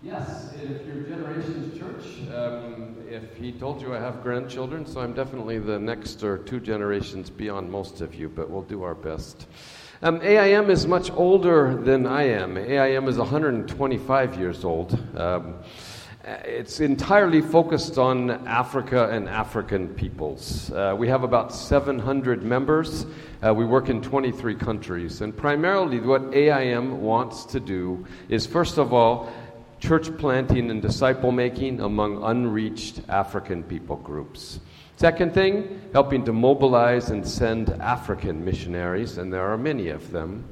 Yes, if you're Generations Church, if he told you I have grandchildren, so I'm definitely the next or two generations beyond most of you, but we'll do our best. AIM is much older than I am. AIM is 125 years old. It's entirely focused on Africa and African peoples. We have about 700 members. We work in 23 countries. And primarily what AIM wants to do is, first of all, church planting and disciple making among unreached African people groups. Second thing, helping to mobilize and send African missionaries, and there are many of them.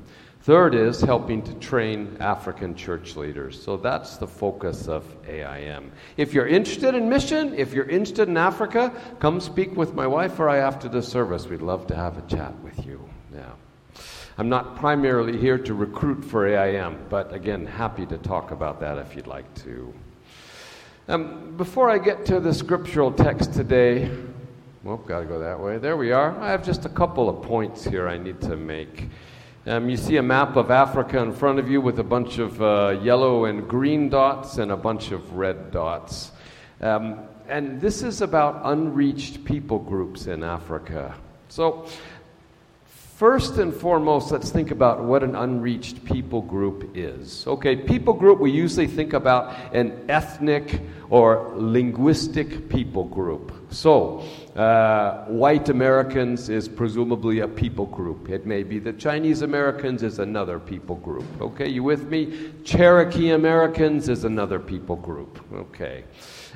Third is helping to train African church leaders. So that's the focus of AIM. If you're interested in mission, if you're interested in Africa, come speak with my wife or I after the service. We'd love to have a chat with you. Yeah. I'm not primarily here to recruit for AIM, but again, happy to talk about that if you'd like to. Before I get to the scriptural text today, well, got to go that way. There we are. I have just a couple of points here I need to make. You see a map of Africa in front of you with a bunch of yellow and green dots and a bunch of red dots. And this is about unreached people groups in Africa. So, first and foremost, let's think about what an unreached people group is. Okay, people group, we usually think about an ethnic or linguistic people group. So, white Americans is presumably a people group. It may be the Chinese Americans is another people group. Okay, you with me? Cherokee Americans is another people group. Okay.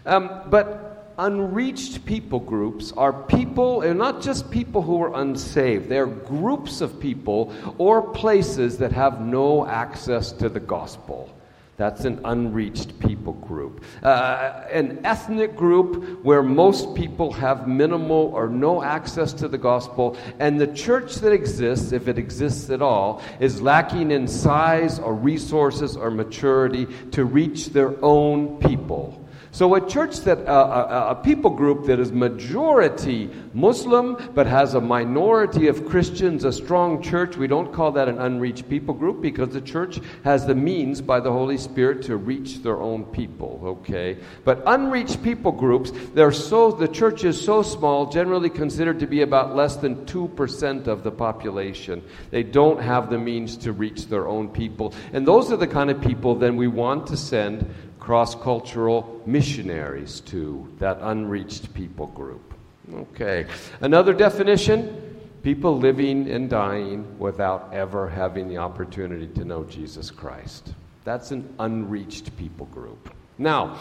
But unreached people groups are people, and not just people who are unsaved. They're groups of people or places that have no access to the gospel. That's an unreached people group. An ethnic group where most people have minimal or no access to the gospel, and the church that exists, if it exists at all, is lacking in size or resources or maturity to reach their own people. So a church that, a people group that is majority Muslim but has a minority of Christians, a strong church, we don't call that an unreached people group because the church has the means by the Holy Spirit to reach their own people, okay? But unreached people groups, the church is so small, generally considered to be about less than 2% of the population. They don't have the means to reach their own people. And those are the kind of people then we want to send cross-cultural missionaries to that unreached people group. Okay. Another definition, people living and dying without ever having the opportunity to know Jesus Christ. That's an unreached people group. Now,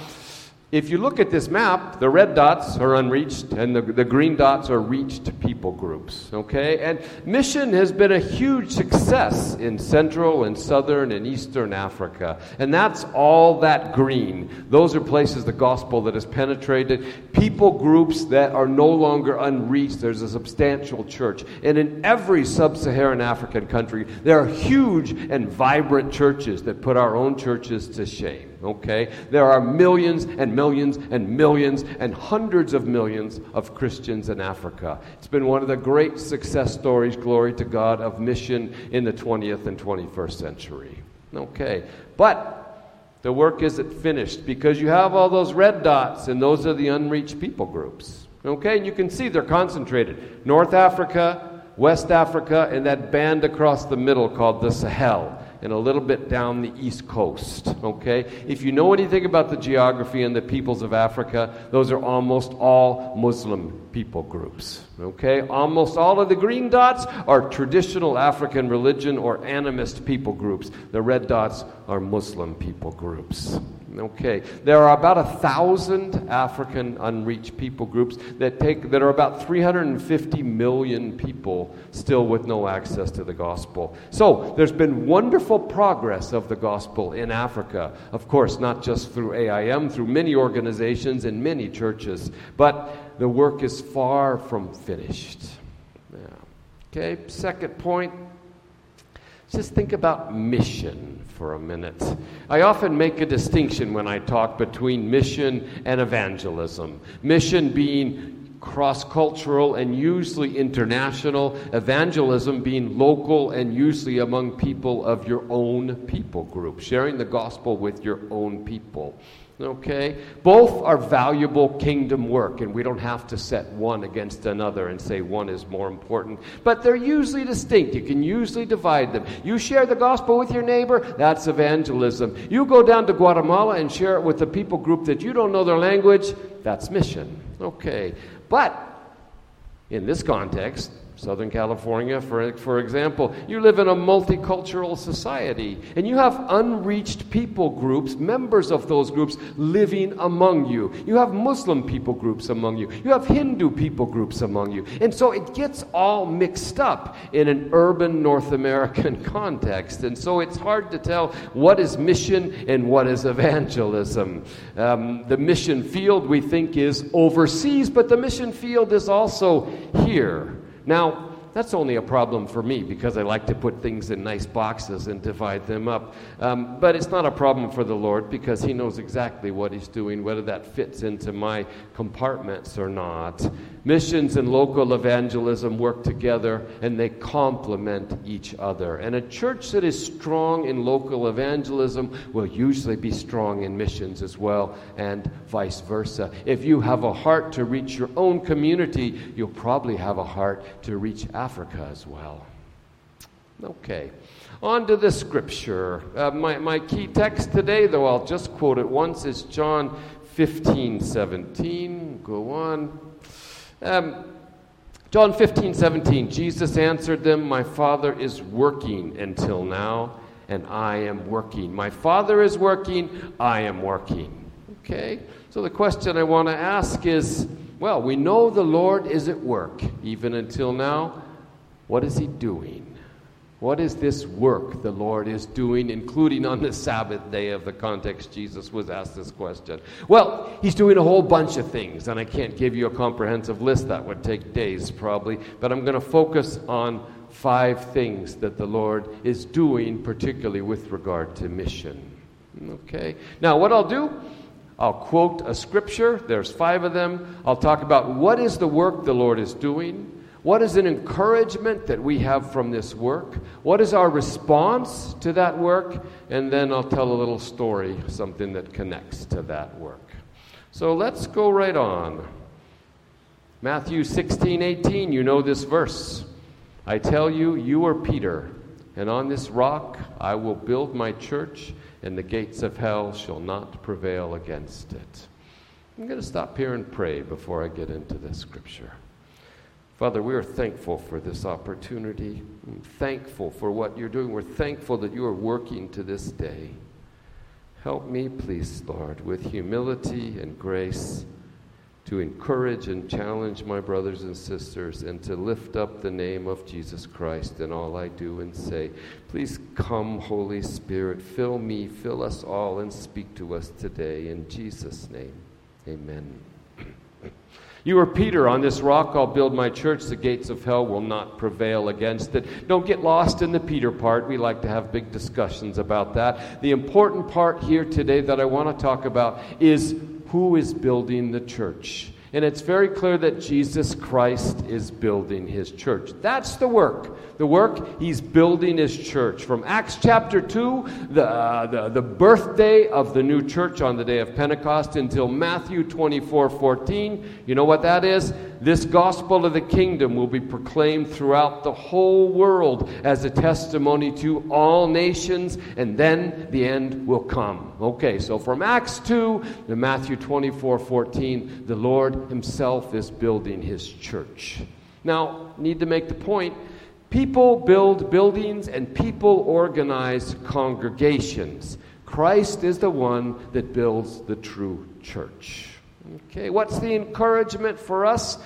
if you look at this map, the red dots are unreached and the green dots are reached people groups, okay? And mission has been a huge success in Central and Southern and Eastern Africa. And that's all that green. Those are places the gospel that has penetrated. People groups that are no longer unreached. There's a substantial church. And in every sub-Saharan African country, there are huge and vibrant churches that put our own churches to shame. Okay, there are millions and millions and millions and hundreds of millions of Christians in Africa. It's been one of the great success stories, glory to God, of mission in the 20th and 21st century. Okay, but the work isn't finished because you have all those red dots and those are the unreached people groups. Okay, and you can see they're concentrated. North Africa, West Africa, and that band across the middle called the Sahel, and a little bit down the east coast, okay? If you know anything about the geography and the peoples of Africa, those are almost all Muslim people groups, okay? Almost all of the green dots are traditional African religion or animist people groups. The red dots are Muslim people groups, okay? There are about 1,000 African unreached people groups that are about 350 million people still with no access to the gospel. So there's been wonderful progress of the gospel in Africa. Of course, not just through AIM, through many organizations and many churches, but the work is far from finished. Yeah. Okay, second point. Just think about mission for a minute. I often make a distinction when I talk between mission and evangelism. Mission being cross-cultural and usually international, evangelism being local and usually among people of your own people group, sharing the gospel with your own people. Okay? Both are valuable kingdom work, and we don't have to set one against another and say one is more important. But they're usually distinct. You can usually divide them. You share the gospel with your neighbor, that's evangelism. You go down to Guatemala and share it with a people group that you don't know their language, that's mission. Okay. But in this context, Southern California, for example, you live in a multicultural society, and you have unreached people groups, members of those groups living among you. You have Muslim people groups among you. You have Hindu people groups among you. And so it gets all mixed up in an urban North American context. And so it's hard to tell what is mission and what is evangelism. The mission field, we think, is overseas, but the mission field is also here. Now, that's only a problem for me because I like to put things in nice boxes and divide them up. But it's not a problem for the Lord because He knows exactly what He's doing, whether that fits into my compartments or not. Missions and local evangelism work together and they complement each other. And a church that is strong in local evangelism will usually be strong in missions as well, and vice versa. If you have a heart to reach your own community, you'll probably have a heart to reach Africa as well. Okay. On to the scripture. My key text today, though I'll just quote it once, is John 15:17. Go on. John 15:17, Jesus answered them, "My Father is working until now, and I am working. My Father is working, I am working." Okay? So the question I want to ask is, well, we know the Lord is at work, even until now. What is He doing? What is this work the Lord is doing, including on the Sabbath day of the context Jesus was asked this question? Well, He's doing a whole bunch of things, and I can't give you a comprehensive list. That would take days probably, but I'm going to focus on 5 things that the Lord is doing, particularly with regard to mission. Okay. Now, what I'll do, I'll quote a scripture. There's 5 of them. I'll talk about what is the work the Lord is doing. What is an encouragement that we have from this work? What is our response to that work? And then I'll tell a little story, something that connects to that work. So let's go right on. Matthew 16:18, you know this verse. "I tell you, you are Peter, and on this rock I will build my church, and the gates of hell shall not prevail against it." I'm going to stop here and pray before I get into this scripture. Father, we are thankful for this opportunity. I'm thankful for what you're doing. We're thankful that you are working to this day. Help me, please, Lord, with humility and grace to encourage and challenge my brothers and sisters and to lift up the name of Jesus Christ in all I do and say. Please come, Holy Spirit, fill me, fill us all, and speak to us today. In Jesus' name, amen. You are Peter. On this rock I'll build my church. The gates of hell will not prevail against it. Don't get lost in the Peter part. We like to have big discussions about that. The important part here today that I want to talk about is who is building the church. And it's very clear that Jesus Christ is building His church. That's the work. The work, He's building His church. From Acts chapter 2, the birthday of the new church on the day of Pentecost, until Matthew 24:14. You know what that is? "This gospel of the kingdom will be proclaimed throughout the whole world as a testimony to all nations, and then the end will come." Okay, so from Acts 2 to Matthew 24:14, the Lord Himself is building His church. Now, need to make the point, people build buildings and people organize congregations. Christ is the one that builds the true church. Okay, what's the encouragement for us?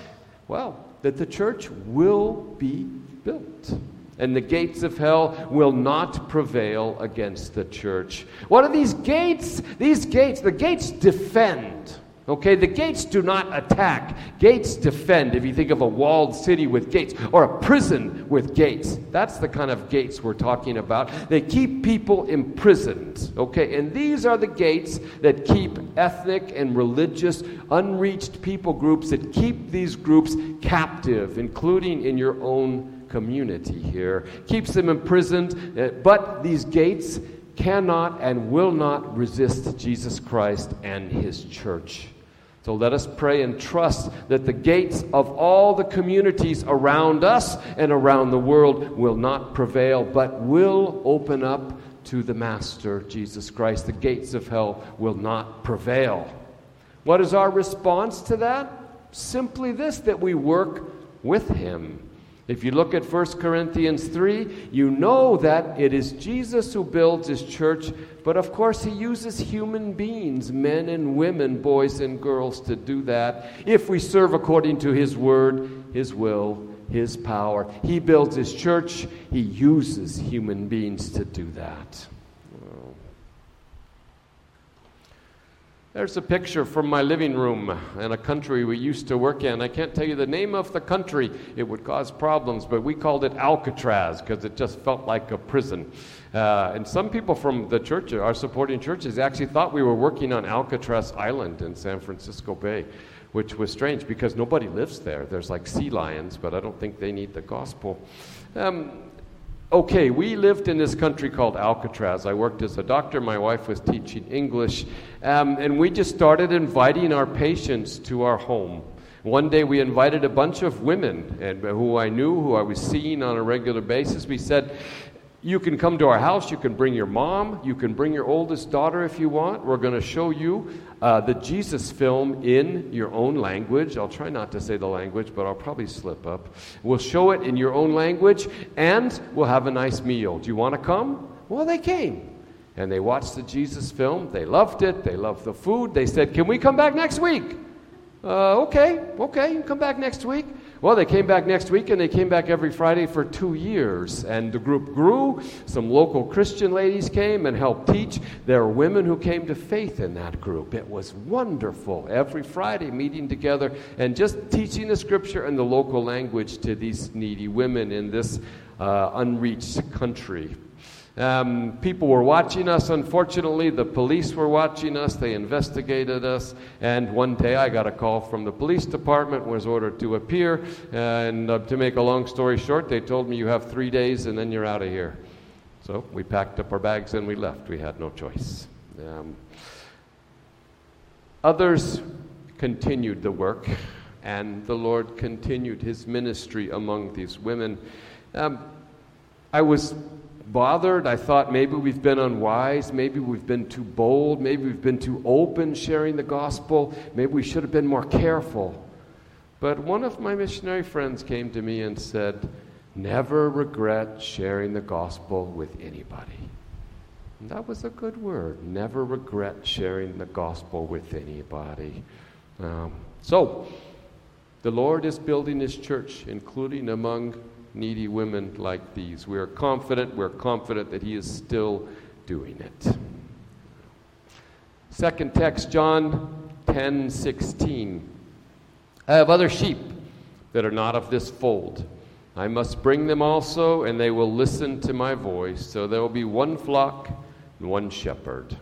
Well, that the church will be built, and the gates of hell will not prevail against the church. What are these gates? These gates, the gates defend. Okay, the gates do not attack. Gates defend. If you think of a walled city with gates or a prison with gates, that's the kind of gates we're talking about. They keep people imprisoned. Okay, and these are the gates that keep ethnic and religious unreached people groups, that keep these groups captive, including in your own community here. Keeps them imprisoned, but these gates cannot and will not resist Jesus Christ and his church. So let us pray and trust that the gates of all the communities around us and around the world will not prevail, but will open up to the Master, Jesus Christ. The gates of hell will not prevail. What is our response to that? Simply this, that we work with him. If you look at 1 Corinthians 3, you know that it is Jesus who builds his church, but of course he uses human beings, men and women, boys and girls, to do that. If we serve according to his word, his will, his power. He builds his church. He uses human beings to do that. Well, there's a picture from my living room in a country we used to work in. I can't tell you the name of the country. It would cause problems, but we called it Alcatraz because it just felt like a prison. And some people from the church, our supporting churches, actually thought we were working on Alcatraz Island in San Francisco Bay, which was strange because nobody lives there. There's like sea lions, but I don't think they need the gospel. Okay, we lived in this country called Alcatraz. I worked as a doctor. My wife was teaching English. And we just started inviting our patients to our home. One day we invited a bunch of women who I knew, who I was seeing on a regular basis. We said, you can come to our house. You can bring your mom. You can bring your oldest daughter if you want. We're going to show you the Jesus film in your own language. I'll try not to say the language, but I'll probably slip up. We'll show it in your own language, and we'll have a nice meal. Do you want to come? Well, they came, and they watched the Jesus film. They loved it. They loved the food. They said, can we come back next week? Okay, you can come back next week. Well, they came back next week, and they came back every Friday for 2 years. And the group grew. Some local Christian ladies came and helped teach. There were women who came to faith in that group. It was wonderful. Every Friday, meeting together and just teaching the scripture and the local language to these needy women in this unreached country. People were watching us, unfortunately. The police were watching us. They investigated us. And one day I got a call from the police department, was ordered to appear. And to make a long story short, they told me you have 3 days and then you're out of here. So we packed up our bags and we left. We had no choice. Others continued the work, and the Lord continued his ministry among these women. I was bothered. I thought maybe we've been unwise, maybe we've been too bold, maybe we've been too open sharing the gospel, maybe we should have been more careful. But one of my missionary friends came to me and said, never regret sharing the gospel with anybody. And that was a good word, never regret sharing the gospel with anybody. So, the Lord is building his church, including among needy women like these. We are confident. We're confident that he is still doing it. Second text, John 10:16. I have other sheep that are not of this fold. I must bring them also, and they will listen to my voice. So there will be one flock and one shepherd.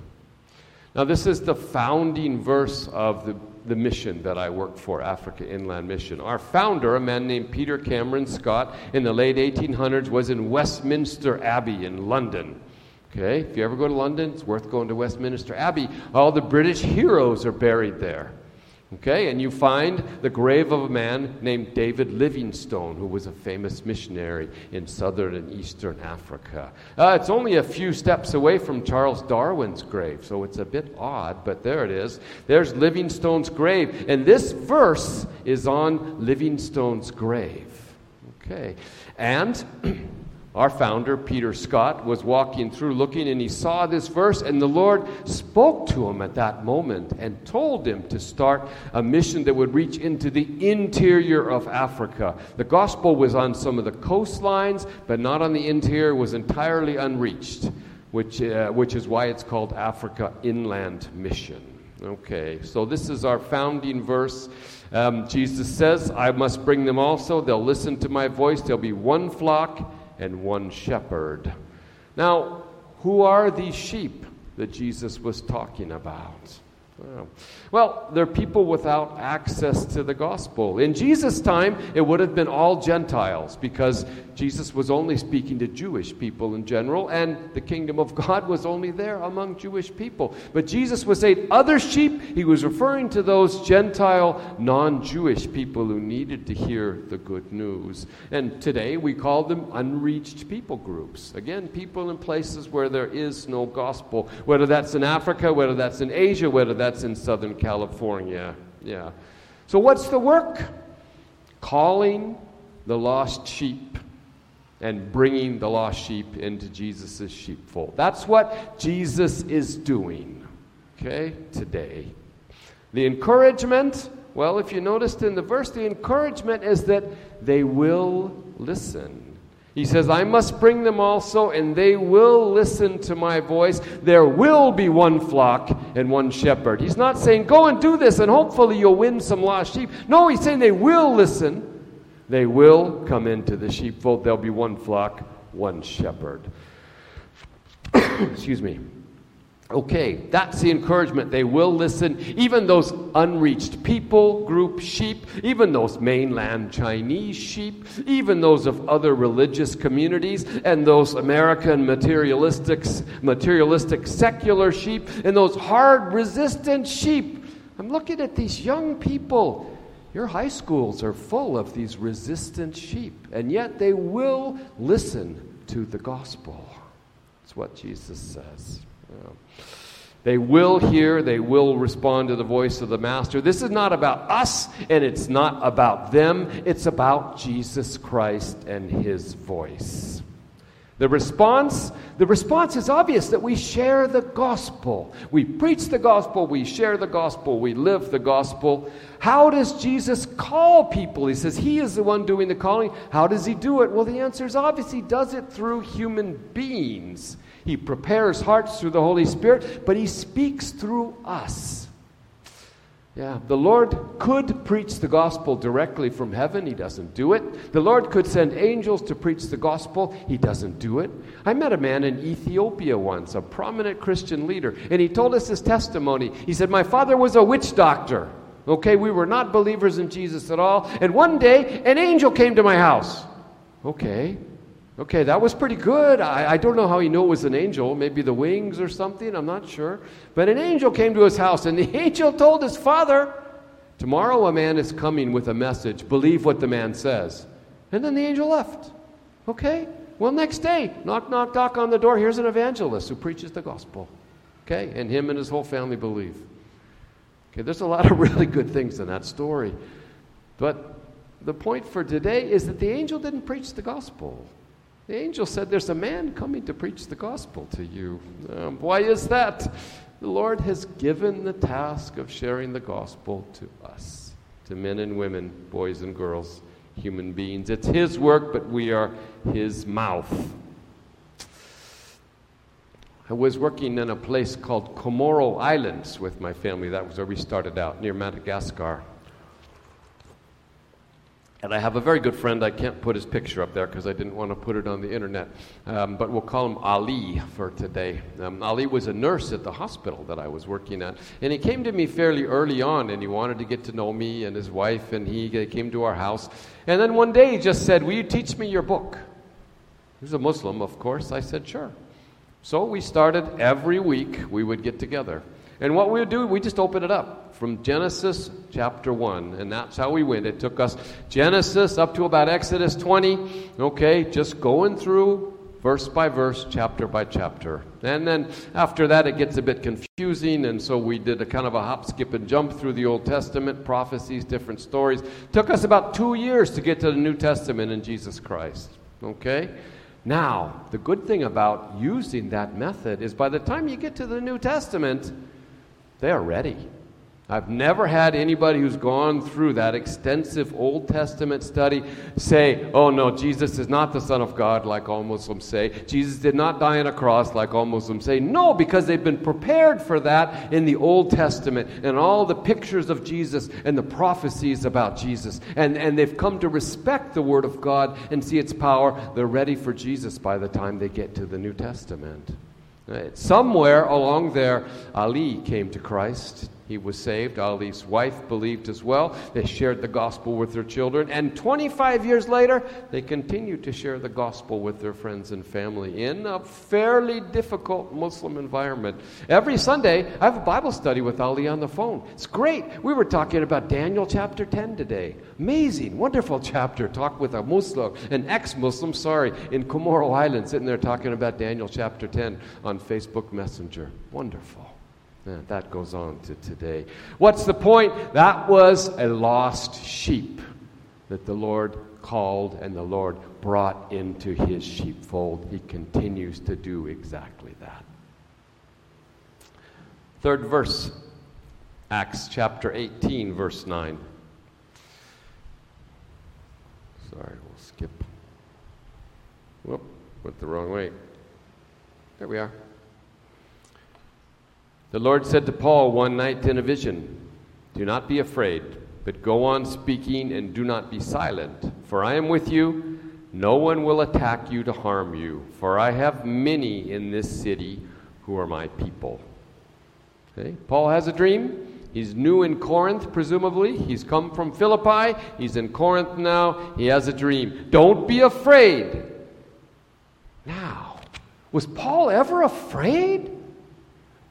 Now, this is the founding verse of the mission that I work for, Africa Inland Mission. Our founder, a man named Peter Cameron Scott, in the late 1800s was in Westminster Abbey in London. Okay, if you ever go to London, it's worth going to Westminster Abbey. All the British heroes are buried there. Okay, and you find the grave of a man named David Livingstone, who was a famous missionary in southern and eastern Africa. It's only a few steps away from Charles Darwin's grave, so it's a bit odd, but there it is. There's Livingstone's grave, and this verse is on Livingstone's grave. Okay, and our founder, Peter Scott, was walking through looking, and he saw this verse, and the Lord spoke to him at that moment and told him to start a mission that would reach into the interior of Africa. The gospel was on some of the coastlines, but not on the interior. It was entirely unreached, which is why it's called Africa Inland Mission. Okay, so this is our founding verse. Jesus says, I must bring them also. They'll listen to my voice. There'll be one flock and one shepherd. Now, who are these sheep that Jesus was talking about? Well, they're people without access to the gospel. In Jesus' time, it would have been all Gentiles because Jesus was only speaking to Jewish people in general, and the kingdom of God was only there among Jewish people. But Jesus was saying other sheep. He was referring to those Gentile, non-Jewish people who needed to hear the good news. And today we call them unreached people groups. Again, people in places where there is no gospel, whether that's in Africa, whether that's in Asia, whether that's in Southern California. Yeah. So what's the work? Calling the lost sheep and bringing the lost sheep into Jesus' sheepfold. That's what Jesus is doing, okay, today. The encouragement, well, if you noticed in the verse, the encouragement is that they will listen. He says, I must bring them also, and they will listen to my voice. There will be one flock and one shepherd. He's not saying, go and do this, and hopefully you'll win some lost sheep. No, he's saying they will listen. They will come into the sheepfold. There'll be one flock, one shepherd. Excuse me. Okay, that's the encouragement. They will listen. Even those unreached people group sheep, even those mainland Chinese sheep, even those of other religious communities, and those American materialistic secular sheep, and those hard resistant sheep. I'm looking at these young people. Your high schools are full of these resistant sheep, and yet they will listen to the gospel. That's what Jesus says. They will hear, they will respond to the voice of the Master. This is not about us, and it's not about them. It's about Jesus Christ and His voice. The response is obvious, that we share the gospel. We preach the gospel, we share the gospel, we live the gospel. How does Jesus call people? He says He is the one doing the calling. How does He do it? Well, the answer is obvious. He does it through human beings. He prepares hearts through the Holy Spirit, but He speaks through us. Yeah, the Lord could preach the gospel directly from heaven. He doesn't do it. The Lord could send angels to preach the gospel. He doesn't do it. I met a man in Ethiopia once, a prominent Christian leader, and he told us his testimony. He said, my father was a witch doctor. Okay, we were not believers in Jesus at all. And one day, an angel came to my house. Okay, that was pretty good. I don't know how he knew it was an angel. Maybe the wings or something. I'm not sure. But an angel came to his house, and the angel told his father, tomorrow a man is coming with a message. Believe what the man says. And then the angel left. Okay? Well, next day, knock, knock, knock on the door. Here's an evangelist who preaches the gospel. Okay? And him and his whole family believe. Okay, there's a lot of really good things in that story. But the point for today is that the angel didn't preach the gospel. The angel said, there's a man coming to preach the gospel to you. Why is that? The Lord has given the task of sharing the gospel to us, to men and women, boys and girls, human beings. It's His work, but we are His mouth. I was working in a place called Comoro Islands with my family. That was where we started out, near Madagascar. And I have a very good friend. I can't put his picture up there because I didn't want to put it on the internet. But we'll call him Ali for today. Ali was a nurse at the hospital that I was working at. And he came to me fairly early on, and he wanted to get to know me and his wife, and they came to our house. And then one day he just said, will you teach me your book? He was a Muslim, of course. I said, sure. So we started every week we would get together. And what we would do, we just open it up from Genesis chapter 1. And that's how we went. It took us Genesis up to about Exodus 20. Okay, just going through verse by verse, chapter by chapter. And then after that, it gets a bit confusing. And so we did a kind of a hop, skip, and jump through the Old Testament, prophecies, different stories. Took us about 2 years to get to the New Testament in Jesus Christ. Okay? Now, the good thing about using that method is by the time you get to the New Testament, they are ready. I've never had anybody who's gone through that extensive Old Testament study say, oh no, Jesus is not the Son of God like all Muslims say. Jesus did not die on a cross like all Muslims say. No, because they've been prepared for that in the Old Testament and all the pictures of Jesus and the prophecies about Jesus. And they've come to respect the Word of God and see its power. They're ready for Jesus by the time they get to the New Testament. Somewhere along there, Ali came to Christ. He was saved. Ali's wife believed as well. They shared the gospel with their children. And 25 years later, they continued to share the gospel with their friends and family in a fairly difficult Muslim environment. Every Sunday, I have a Bible study with Ali on the phone. It's great. We were talking about Daniel chapter 10 today. Amazing, wonderful chapter. Talk with a Muslim, an ex-Muslim, in Comoro Islands, sitting there talking about Daniel chapter 10 on Facebook Messenger. Wonderful. And that goes on to today. What's the point? That was a lost sheep that the Lord called and the Lord brought into his sheepfold. He continues to do exactly that. Third verse, Acts chapter 18, verse 9. Sorry, we'll skip. Whoop, went the wrong way. There we are. The Lord said to Paul one night in a vision, do not be afraid, but go on speaking and do not be silent, for I am with you. No one will attack you to harm you, for I have many in this city who are my people. Okay? Paul has a dream. He's new in Corinth, presumably. He's come from Philippi. He's in Corinth now. He has a dream. Don't be afraid. Now, was Paul ever afraid?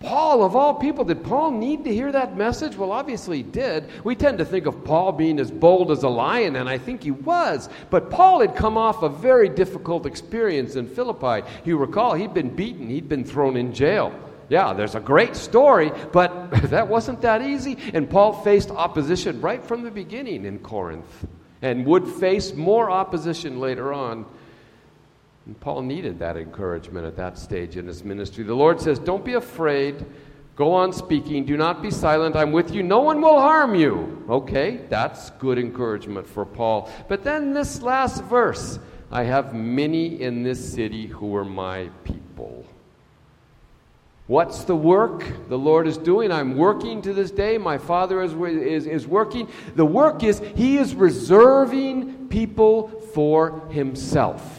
Paul, of all people, did Paul need to hear that message? Well, obviously he did. We tend to think of Paul being as bold as a lion, and I think he was. But Paul had come off a very difficult experience in Philippi. You recall, he'd been beaten. He'd been thrown in jail. Yeah, there's a great story, but that wasn't that easy. And Paul faced opposition right from the beginning in Corinth and would face more opposition later on. And Paul needed that encouragement at that stage in his ministry. The Lord says, don't be afraid. Go on speaking. Do not be silent. I'm with you. No one will harm you. Okay, that's good encouragement for Paul. But then this last verse, I have many in this city who are my people. What's the work the Lord is doing? I'm working to this day. My Father is working. The work is He is reserving people for Himself.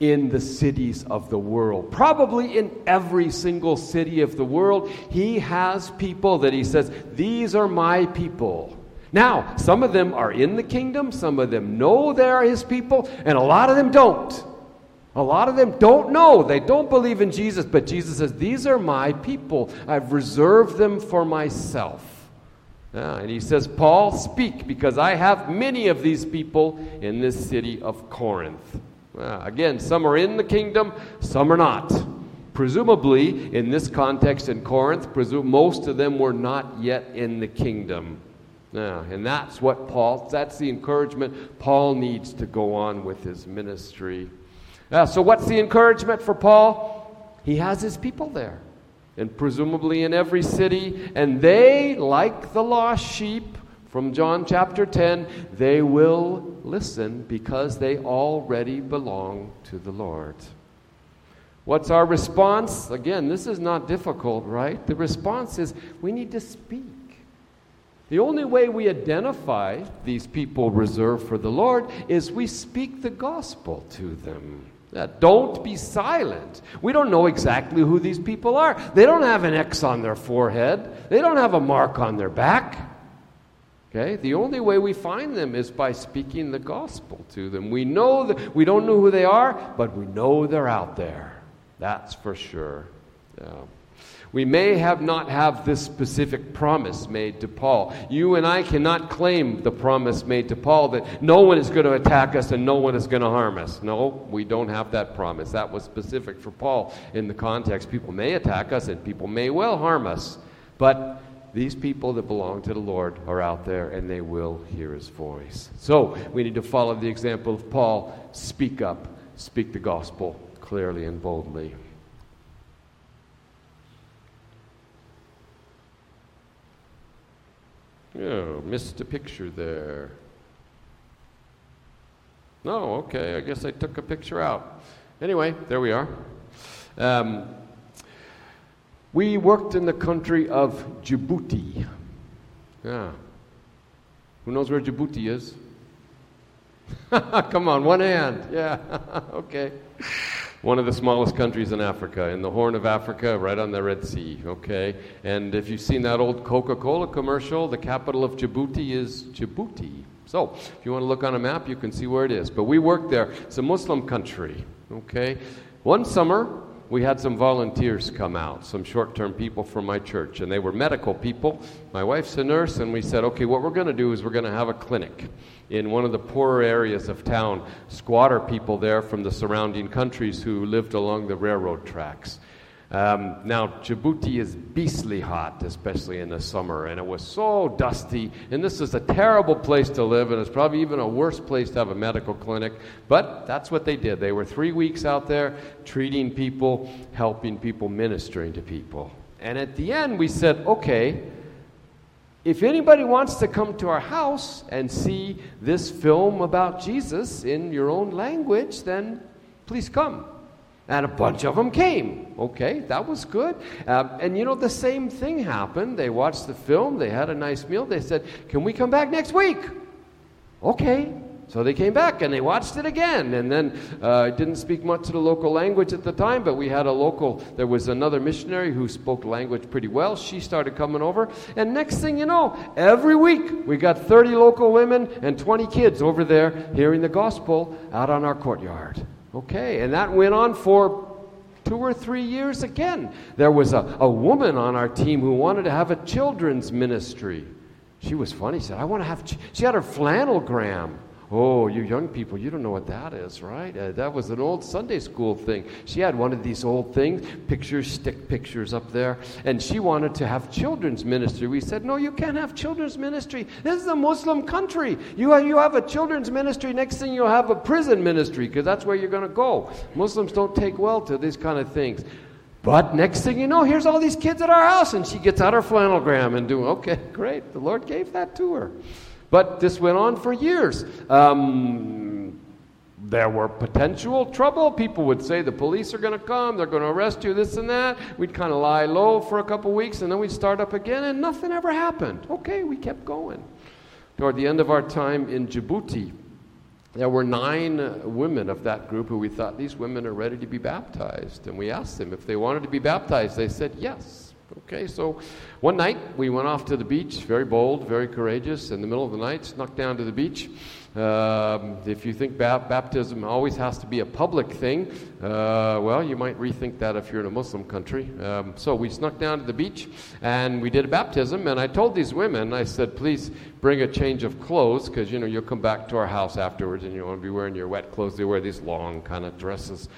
In the cities of the world. Probably in every single city of the world, He has people that He says, these are my people. Now, some of them are in the kingdom, some of them know they are His people, and a lot of them don't. A lot of them don't know. They don't believe in Jesus, but Jesus says, these are my people. I've reserved them for myself. And He says, Paul, speak, because I have many of these people in this city of Corinth. Again, some are in the kingdom, some are not. Presumably, in this context in Corinth, most of them were not yet in the kingdom. And that's what that's the encouragement Paul needs to go on with his ministry. So what's the encouragement for Paul? He has his people there, and presumably in every city, and they, like the lost sheep, from John chapter 10, they will listen because they already belong to the Lord. What's our response? Again, this is not difficult, right? The response is we need to speak. The only way we identify these people reserved for the Lord is we speak the gospel to them. Don't be silent. We don't know exactly who these people are. They don't have an X on their forehead. They don't have a mark on their back. Okay? The only way we find them is by speaking the gospel to them. We know that we don't know who they are, but we know they're out there. That's for sure. Yeah. We may have not have this specific promise made to Paul. You and I cannot claim the promise made to Paul that no one is going to attack us and no one is going to harm us. No, we don't have that promise. That was specific for Paul in the context. People may attack us and people may well harm us, but these people that belong to the Lord are out there, and they will hear His voice. So we need to follow the example of Paul. Speak up. Speak the gospel clearly and boldly. Oh, missed a picture there. No, okay, I guess I took a picture out. Anyway, there we are. We worked in the country of Djibouti. Yeah. Who knows where Djibouti is? Come on, one hand. Yeah, okay. One of the smallest countries in Africa, in the Horn of Africa, right on the Red Sea, okay? And if you've seen that old Coca-Cola commercial, the capital of Djibouti is Djibouti. So if you want to look on a map, you can see where it is. But we worked there. It's a Muslim country, okay? One summer, we had some volunteers come out, some short-term people from my church, and they were medical people. My wife's a nurse, and we said, okay, what we're going to do is we're going to have a clinic in one of the poorer areas of town, squatter people there from the surrounding countries who lived along the railroad tracks. Now, Djibouti is beastly hot, especially in the summer, and it was so dusty, and this is a terrible place to live, and it's probably even a worse place to have a medical clinic, but that's what they did. They were 3 weeks out there treating people, helping people, ministering to people. And at the end, we said, okay, if anybody wants to come to our house and see this film about Jesus in your own language, then please come. And a bunch of them came. Okay, that was good. And you know, the same thing happened. They watched the film. They had a nice meal. They said, can we come back next week? Okay. So they came back and they watched it again. And then I didn't speak much of the local language at the time, but we had a local, there was another missionary who spoke language pretty well. She started coming over. And next thing you know, every week we got 30 local women and 20 kids over there hearing the gospel out on our courtyard. Okay, and that went on for 2 or 3 years again. There was a woman on our team who wanted to have a children's ministry. She was funny. She said, I want to have, she had her flannelgram. Oh, you young people, you don't know what that is, right? That was an old Sunday school thing. She had one of these old things, pictures, stick pictures up there, and she wanted to have children's ministry. We said, no, you can't have children's ministry. This is a Muslim country. You have a children's ministry, next thing you'll have a prison ministry, because that's where you're going to go. Muslims don't take well to these kind of things. But next thing you know, here's all these kids at our house, and she gets out her flannelgram and doing, okay, great, the Lord gave that to her. But this went on for years. There were potential trouble. People would say the police are going to come, they're going to arrest you, this and that. We'd kind of lie low for a couple weeks, and then we'd start up again, and nothing ever happened. Okay, we kept going. Toward the end of our time in Djibouti, there were 9 women of that group who we thought, these women are ready to be baptized. And we asked them if they wanted to be baptized. They said yes. Okay, so one night we went off to the beach, very bold, very courageous, in the middle of the night, snuck down to the beach. If you think baptism always has to be a public thing, well, you might rethink that if you're in a Muslim country. So we snuck down to the beach, and we did a baptism, and I told these women, I said, please bring a change of clothes, because, you know, you'll come back to our house afterwards, and you want to be wearing your wet clothes. They wear these long kind of dresses.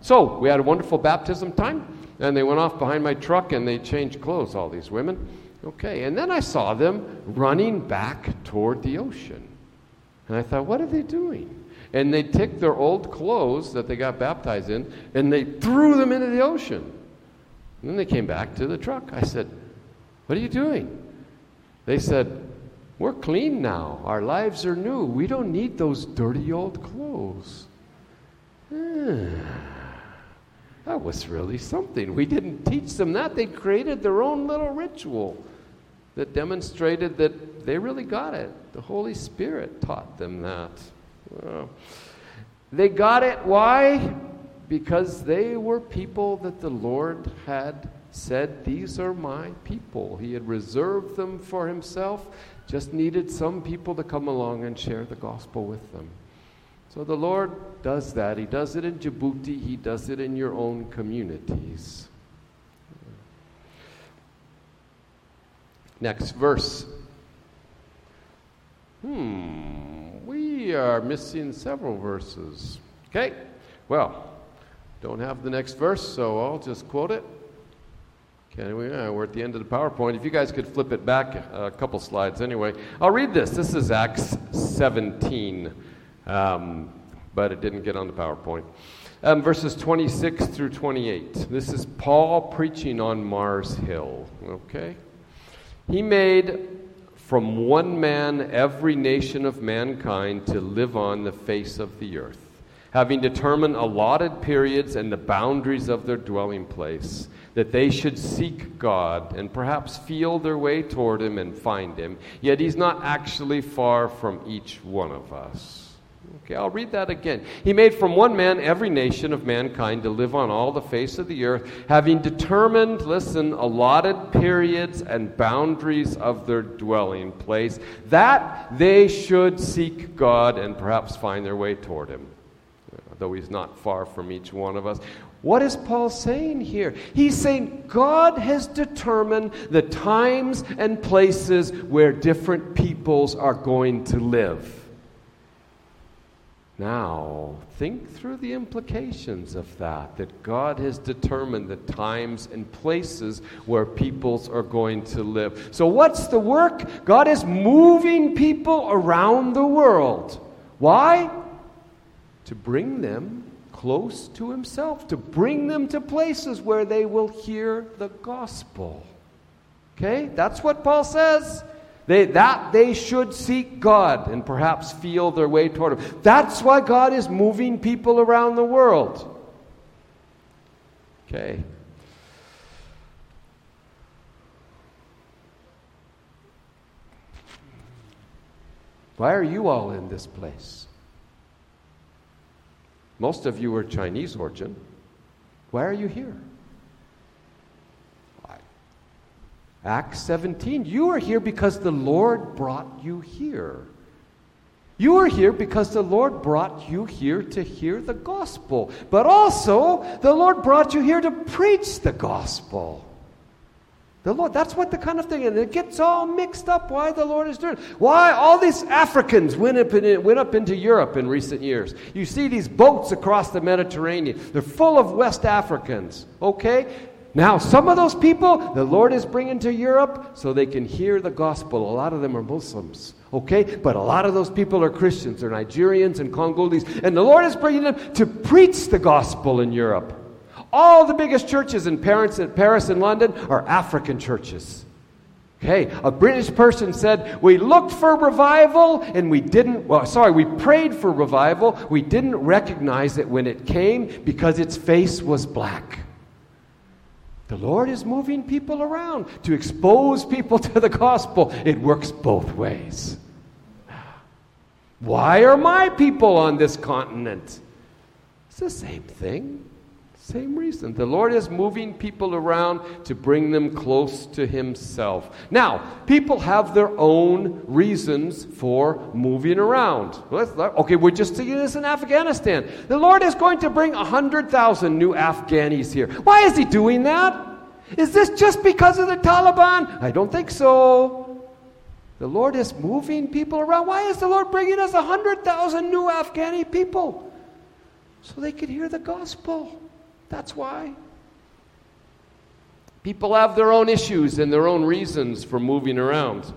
So we had a wonderful baptism time. And they went off behind my truck, and they changed clothes, all these women. Okay, and then I saw them running back toward the ocean. And I thought, what are they doing? And they took their old clothes that they got baptized in, and they threw them into the ocean. And then they came back to the truck. I said, what are you doing? They said, we're clean now. Our lives are new. We don't need those dirty old clothes. That was really something. We didn't teach them that. They created their own little ritual that demonstrated that they really got it. The Holy Spirit taught them that. Well, they got it. Why? Because they were people that the Lord had said, these are my people. He had reserved them for himself, just needed some people to come along and share the gospel with them. So the Lord does that. He does it in Djibouti. He does it in your own communities. Next verse. We are missing several verses. Okay. Well, don't have the next verse, so I'll just quote it. Okay, we're at the end of the PowerPoint. If you guys could flip it back a couple slides anyway. I'll read this. This is Acts 17. But it didn't get on the PowerPoint. Verses 26 through 28. This is Paul preaching on Mars Hill. Okay. He made from one man every nation of mankind to live on the face of the earth, having determined allotted periods and the boundaries of their dwelling place, that they should seek God and perhaps feel their way toward him and find him. Yet he's not actually far from each one of us. Okay, I'll read that again. He made from one man every nation of mankind to live on all the face of the earth, having determined, listen, allotted periods and boundaries of their dwelling place, that they should seek God and perhaps find their way toward him. Though he's not far from each one of us. What is Paul saying here? He's saying God has determined the times and places where different peoples are going to live. Now, think through the implications of that God has determined the times and places where peoples are going to live. So what's the work? God is moving people around the world. Why? To bring them close to himself, to bring them to places where they will hear the gospel. Okay? That's what Paul says. They should seek God and perhaps feel their way toward him. That's why God is moving people around the world. Okay. Why are you all in this place? Most of you are Chinese origin. Why are you here? Acts 17, you are here because the Lord brought you here. You are here because the Lord brought you here to hear the gospel. But also, the Lord brought you here to preach the gospel. The Lord, that's what the kind of thing, and it gets all mixed up why the Lord is doing it. Why all these Africans went up into Europe in recent years. You see these boats across the Mediterranean. They're full of West Africans, okay? Now, some of those people, the Lord is bringing to Europe so they can hear the gospel. A lot of them are Muslims, okay? But a lot of those people are Christians. They're Nigerians and Congolese. And the Lord is bringing them to preach the gospel in Europe. All the biggest churches in Paris and London are African churches. Okay, a British person said, we prayed for revival. We didn't recognize it when it came because its face was black. The Lord is moving people around to expose people to the gospel. It works both ways. Why are my people on this continent? It's the same thing, same reason. The Lord is moving people around to bring them close to himself. Now, people have their own reasons for moving around. Okay, we're just seeing this in Afghanistan. The Lord is going to bring 100,000 new Afghanis here. Why is he doing that? Is this just because of the Taliban? I don't think so. The Lord is moving people around. Why is the Lord bringing us 100,000 new Afghani people? So they could hear the gospel. That's why. People have their own issues and their own reasons for moving around.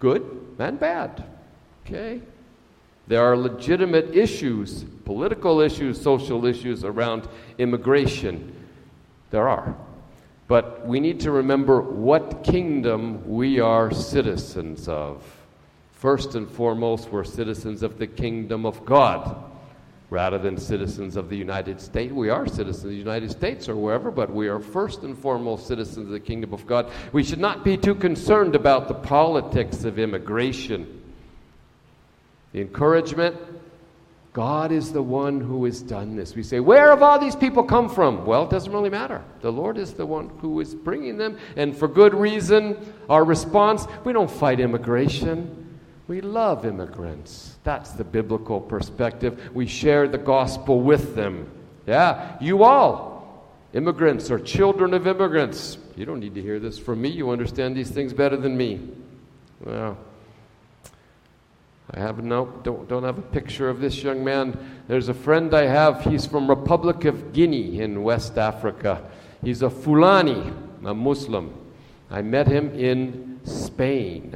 Good and bad. Okay? There are legitimate issues, political issues, social issues around immigration. There are. But we need to remember what kingdom we are citizens of. First and foremost, we're citizens of the kingdom of God. Rather than citizens of the United States. We are citizens of the United States or wherever, but we are first and foremost citizens of the kingdom of God. We should not be too concerned about the politics of immigration. The encouragement, God is the one who has done this. We say, where have all these people come from? Well, it doesn't really matter. The Lord is the one who is bringing them, and for good reason, our response, we don't fight immigration. We love immigrants. That's the biblical perspective. We share the gospel with them. Yeah, you all, immigrants or children of immigrants. You don't need to hear this from me. You understand these things better than me. Well, I have don't have a picture of this young man. There's a friend I have. He's from Republic of Guinea in West Africa. He's a Fulani, a Muslim. I met him in Spain.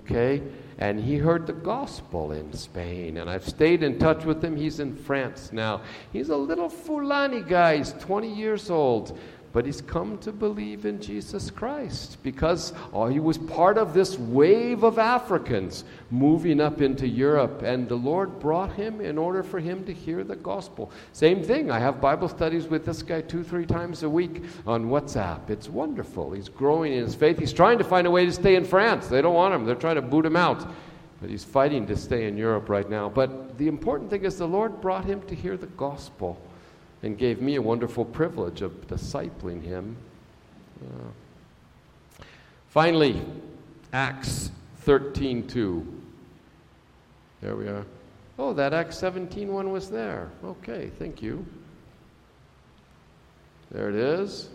Okay? And he heard the gospel in Spain. And I've stayed in touch with him. He's in France now. He's a little Fulani guy. He's 20 years old. but he's come to believe in Jesus Christ because he was part of this wave of Africans moving up into Europe, and the Lord brought him in order for him to hear the gospel. Same thing. I have Bible studies with this guy 2-3 times a week on WhatsApp. It's wonderful. He's growing in his faith. He's trying to find a way to stay in France. They don't want him. They're trying to boot him out. But he's fighting to stay in Europe right now. But the important thing is the Lord brought him to hear the gospel and gave me a wonderful privilege of discipling him. Finally, Acts 13:2. There we are. Oh, that Acts 17 one was there. Okay, thank you. There it is.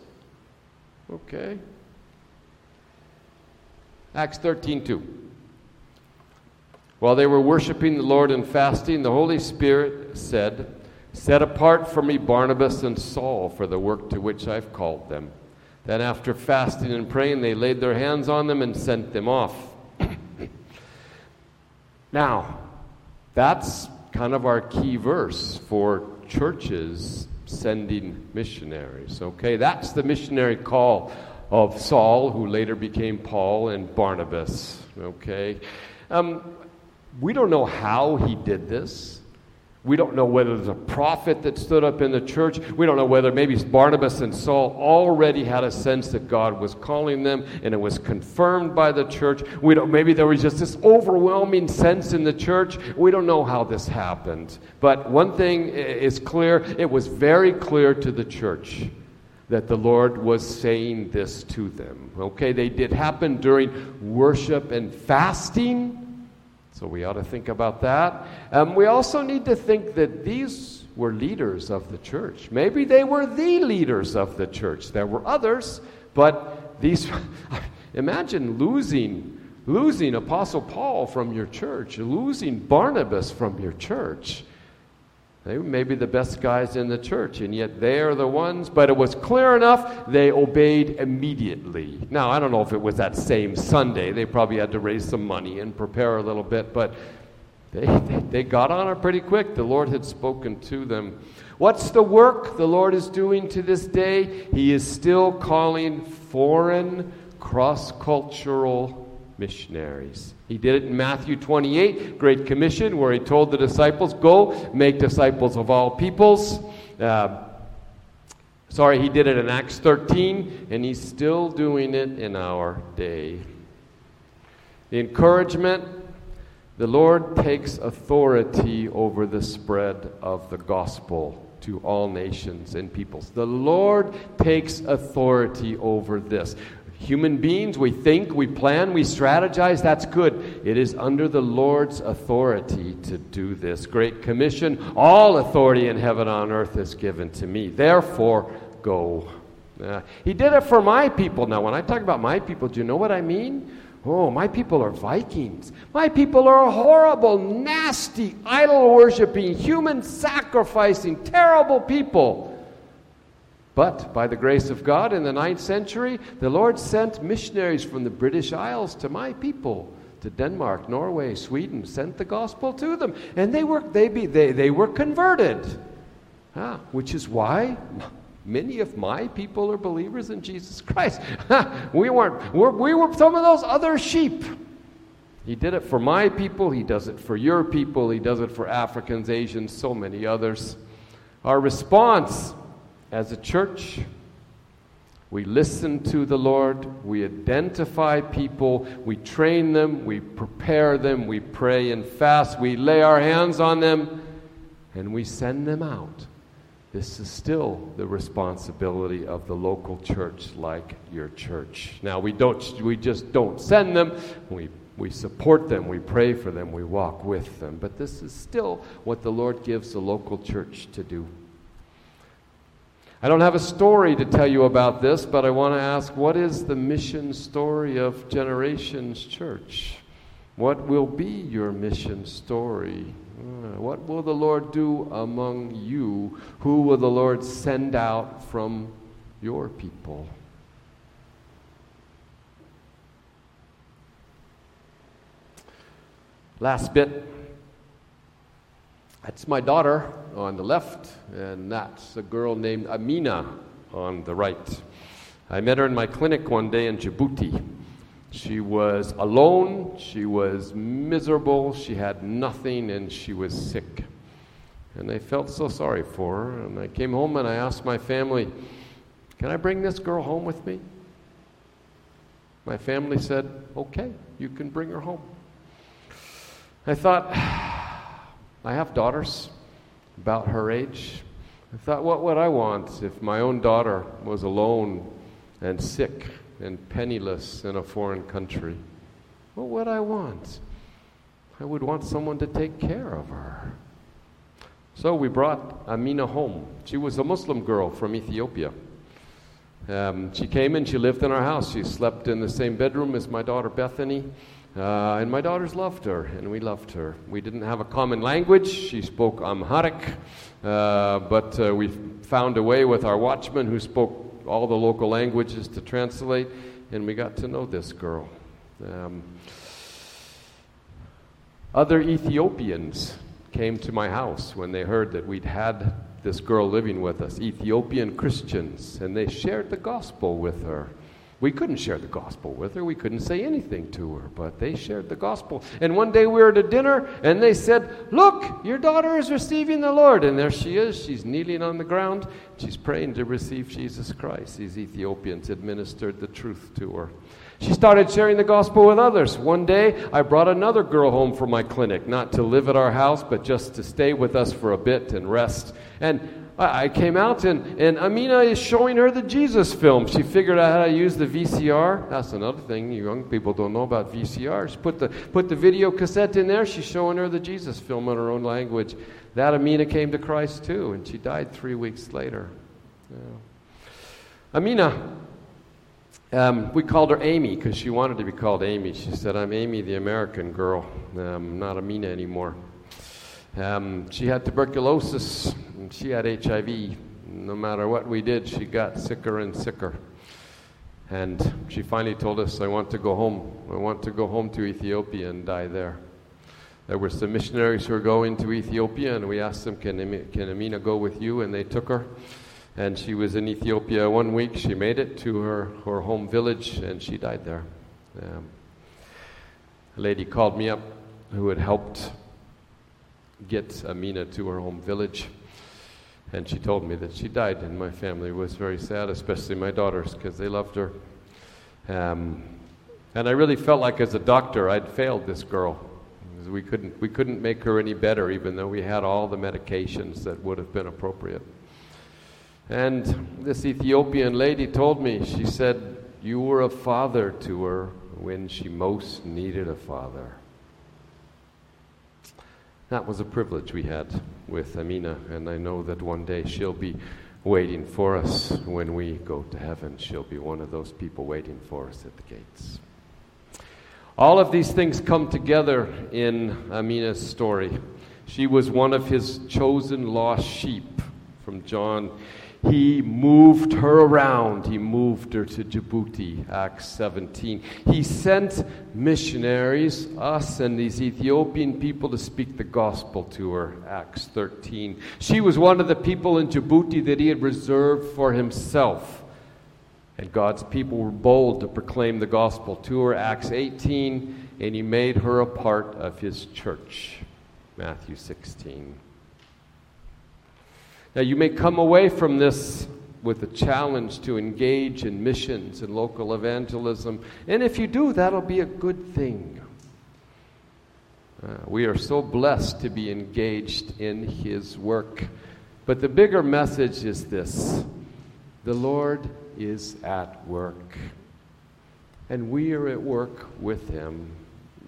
Okay. Acts 13:2. While they were worshiping the Lord and fasting, the Holy Spirit said, "Set apart for me Barnabas and Saul for the work to which I've called them." Then after fasting and praying, they laid their hands on them and sent them off. Now, that's kind of our key verse for churches sending missionaries, okay? That's the missionary call of Saul, who later became Paul, and Barnabas, okay? We don't know how he did this. We don't know whether there's a prophet that stood up in the church. We don't know whether maybe Barnabas and Saul already had a sense that God was calling them, and it was confirmed by the church. Maybe there was just this overwhelming sense in the church. We don't know how this happened. But one thing is clear. It was very clear to the church that the Lord was saying this to them. Okay, it happened during worship and fasting. So we ought to think about that. We also need to think that these were leaders of the church. Maybe they were the leaders of the church. There were others, but these... Imagine losing Apostle Paul from your church, losing Barnabas from your church. They may be the best guys in the church, and yet they are the ones. But it was clear enough, they obeyed immediately. Now, I don't know if it was that same Sunday. They probably had to raise some money and prepare a little bit, but they got on it pretty quick. The Lord had spoken to them. What's the work the Lord is doing to this day? He is still calling foreign, cross-cultural missionaries. He did it in Matthew 28, Great Commission, where he told the disciples, "Go, make disciples of all peoples." He did it in Acts 13, and he's still doing it in our day. The encouragement, the Lord takes authority over the spread of the gospel to all nations and peoples. The Lord takes authority over this. Human beings, we think, we plan, we strategize. That's good. It is under the Lord's authority to do this. Great Commission, all authority in heaven and on earth is given to me. Therefore, go. He did it for my people. Now, when I talk about my people, do you know what I mean? Oh, my people are Vikings. My people are horrible, nasty, idol-worshiping, human-sacrificing, terrible people. But by the grace of God, in the 9th century, the Lord sent missionaries from the British Isles to my people, to Denmark, Norway, Sweden, sent the gospel to them. And they were converted, which is why many of my people are believers in Jesus Christ. We were some of those other sheep. He did it for my people. He does it for your people. He does it for Africans, Asians, so many others. Our response... As a church, we listen to the Lord, we identify people, we train them, we prepare them, we pray and fast, we lay our hands on them, and we send them out. This is still the responsibility of the local church, like your church. Now, we just don't send them, we support them, we pray for them, we walk with them. But this is still what the Lord gives the local church to do. I don't have a story to tell you about this, but I want to ask, what is the mission story of Generations Church? What will be your mission story? What will the Lord do among you? Who will the Lord send out from your people? Last bit. That's my daughter on the left, and that's a girl named Amina. on the right. I met her in my clinic one day in Djibouti. She was alone, she was miserable, she had nothing, and she was sick. And I felt so sorry for her, and I came home and I asked my family, "Can I bring this girl home with me?" My family said, "Okay, you can bring her home." I thought, I have daughters about her age. I thought, what would I want if my own daughter was alone and sick and penniless in a foreign country? What would I want? I would want someone to take care of her. So we brought Amina home. She was a Muslim girl from Ethiopia. She came and she lived in our house. She slept in the same bedroom as my daughter Bethany. And my daughters loved her, and we loved her. We didn't have a common language. She spoke Amharic, but we found a way with our watchman who spoke all the local languages to translate, and we got to know this girl. Other Ethiopians came to my house when they heard that we'd had this girl living with us, Ethiopian Christians, and they shared the gospel with her. We couldn't share the gospel with her. We couldn't say anything to her, but they shared the gospel. And one day we were at a dinner, and they said, "Look, your daughter is receiving the Lord." And there she is. She's kneeling on the ground. She's praying to receive Jesus Christ. These Ethiopians administered the truth to her. She started sharing the gospel with others. One day, I brought another girl home from my clinic, not to live at our house, but just to stay with us for a bit and rest. And I came out, and Amina is showing her the Jesus film. She figured out how to use the VCR. That's another thing you young people don't know about VCRs. Put the video cassette in there. She's showing her the Jesus film in her own language. That Amina came to Christ too, and she died 3 weeks later. Yeah. Amina, we called her Amy because she wanted to be called Amy. She said, "I'm Amy the American girl. I'm not Amina anymore." She had tuberculosis, and she had HIV. No matter what we did, she got sicker and sicker. And she finally told us, "I want to go home. I want to go home to Ethiopia and die there." There were some missionaries who were going to Ethiopia, and we asked them, "Can Amina go with you?" And they took her. And she was in Ethiopia 1 week. She made it to her home village, and she died there. A lady called me up who had helped get Amina to her home village, and she told me that she died, and my family was very sad, especially my daughters, because they loved her. And I really felt like as a doctor I'd failed this girl. We couldn't make her any better, even though we had all the medications that would have been appropriate. And this Ethiopian lady told me, she said, "You were a father to her when she most needed a father." That was a privilege we had with Amina, and I know that one day she'll be waiting for us when we go to heaven. She'll be one of those people waiting for us at the gates. All of these things come together in Amina's story. She was one of his chosen lost sheep from John. He moved her around. He moved her to Djibouti, Acts 17. He sent missionaries, us and these Ethiopian people, to speak the gospel to her, Acts 13. She was one of the people in Djibouti that he had reserved for himself. And God's people were bold to proclaim the gospel to her, Acts 18, and he made her a part of his church, Matthew 16. Now, you may come away from this with a challenge to engage in missions and local evangelism. And if you do, that'll be a good thing. We are so blessed to be engaged in his work. But the bigger message is this: the Lord is at work. And we are at work with him.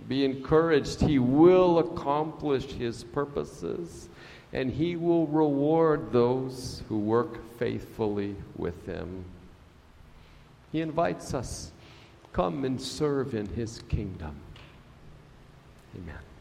Be encouraged. He will accomplish his purposes. And he will reward those who work faithfully with him. He invites us, come and serve in his kingdom. Amen.